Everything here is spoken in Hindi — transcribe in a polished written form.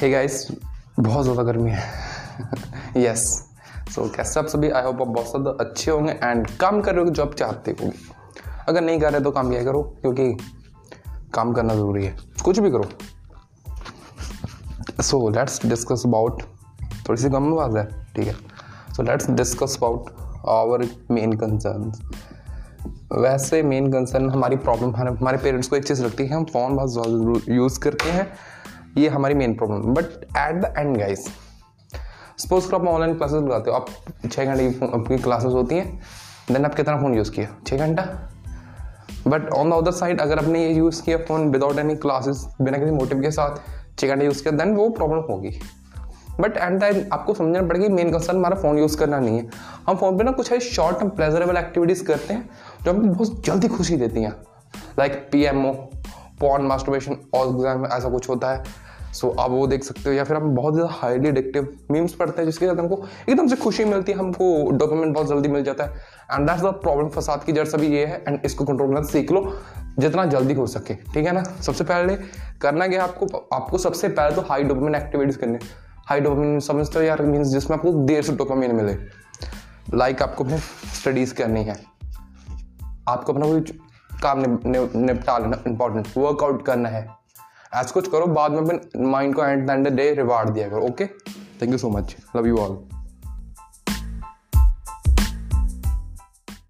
हे गाइस, बहुत ज़्यादा गर्मी है। यस, सो कैसे आप सभी, आई होप आप बहुत ज़्यादा अच्छे होंगे एंड काम कर रहे हो जो आप चाहते होंगे। अगर नहीं कर रहे तो काम क्या करो, क्योंकि काम करना ज़रूरी है, कुछ भी करो। सो लेट्स डिस्कस अबाउट, थोड़ी सी कम आवाज़ है, ठीक है। So let's discuss about our main concerns. वैसे मेन कंसर्न हमारी प्रॉब्लम, हमारे पेरेंट्स को एक चीज़ लगती है, हम फ़ोन बहुत ज़्यादा यूज़ करते हैं, ये हमारी main problem. But at the end guys, suppose करो आप ऑनलाइन क्लासेस लगाते हो, आप 6 घंटे की आपकी क्लासेस होती हैं, देन आप कितना फ़ोन यूज़ किया, 6 घंटा। But on the other side, अगर आपने ये यूज़ किया फ़ोन विदाउट एनी क्लासेस, बिना किसी मोटिव के साथ 6 घंटे यूज़ किया, देन वो प्रॉब्लम होगी। बट एट द एंड आपको समझना पड़ेगा मेन कंसर्न हमारा फ़ोन यूज़ करना नहीं है। हम फ़ोन पे ना कुछ है शॉर्ट टर्म प्लेजरेबल एक्टिविटीज़ करते हैं जो हमें बहुत जल्दी खुशी देती हैं, लाइक PMO, पॉर्न, मास्टरबेशन, और एग्जाम में ऐसा कुछ होता है। सो आप वो देख सकते हो, या फिर हम बहुत ज़्यादा हाईली एडिक्टिव मीम्स पढ़ते हैं जिसके साथ हमको एकदम से खुशी मिलती है, हमको डोपामाइन बहुत जल्दी मिल जाता है। एंड दैट्स द प्रॉब्लम, फसाद की जड़ सभी ये है। एंड इसको कंट्रोल करना सीख लो जितना जल्दी हो सके, ठीक है ना। सबसे पहले करना क्या, आपको सबसे पहले तो हाई डोपामाइन एक्टिविटीज़ करने। हाई डोपामाइन समझते हो यार, मीन्स जिसमें आपको देर से डोपामाइन मिले। लाइक आपको अपनी स्टडीज़ करनी है, आपको अपना कोई काम निपटा लेना, इंपॉर्टेंट वर्कआउट करना है, ऐसा कुछ करो। बाद में अपने माइंड को एंड द डे रिवार्ड दिया करो। Okay, thank you so much, love you all.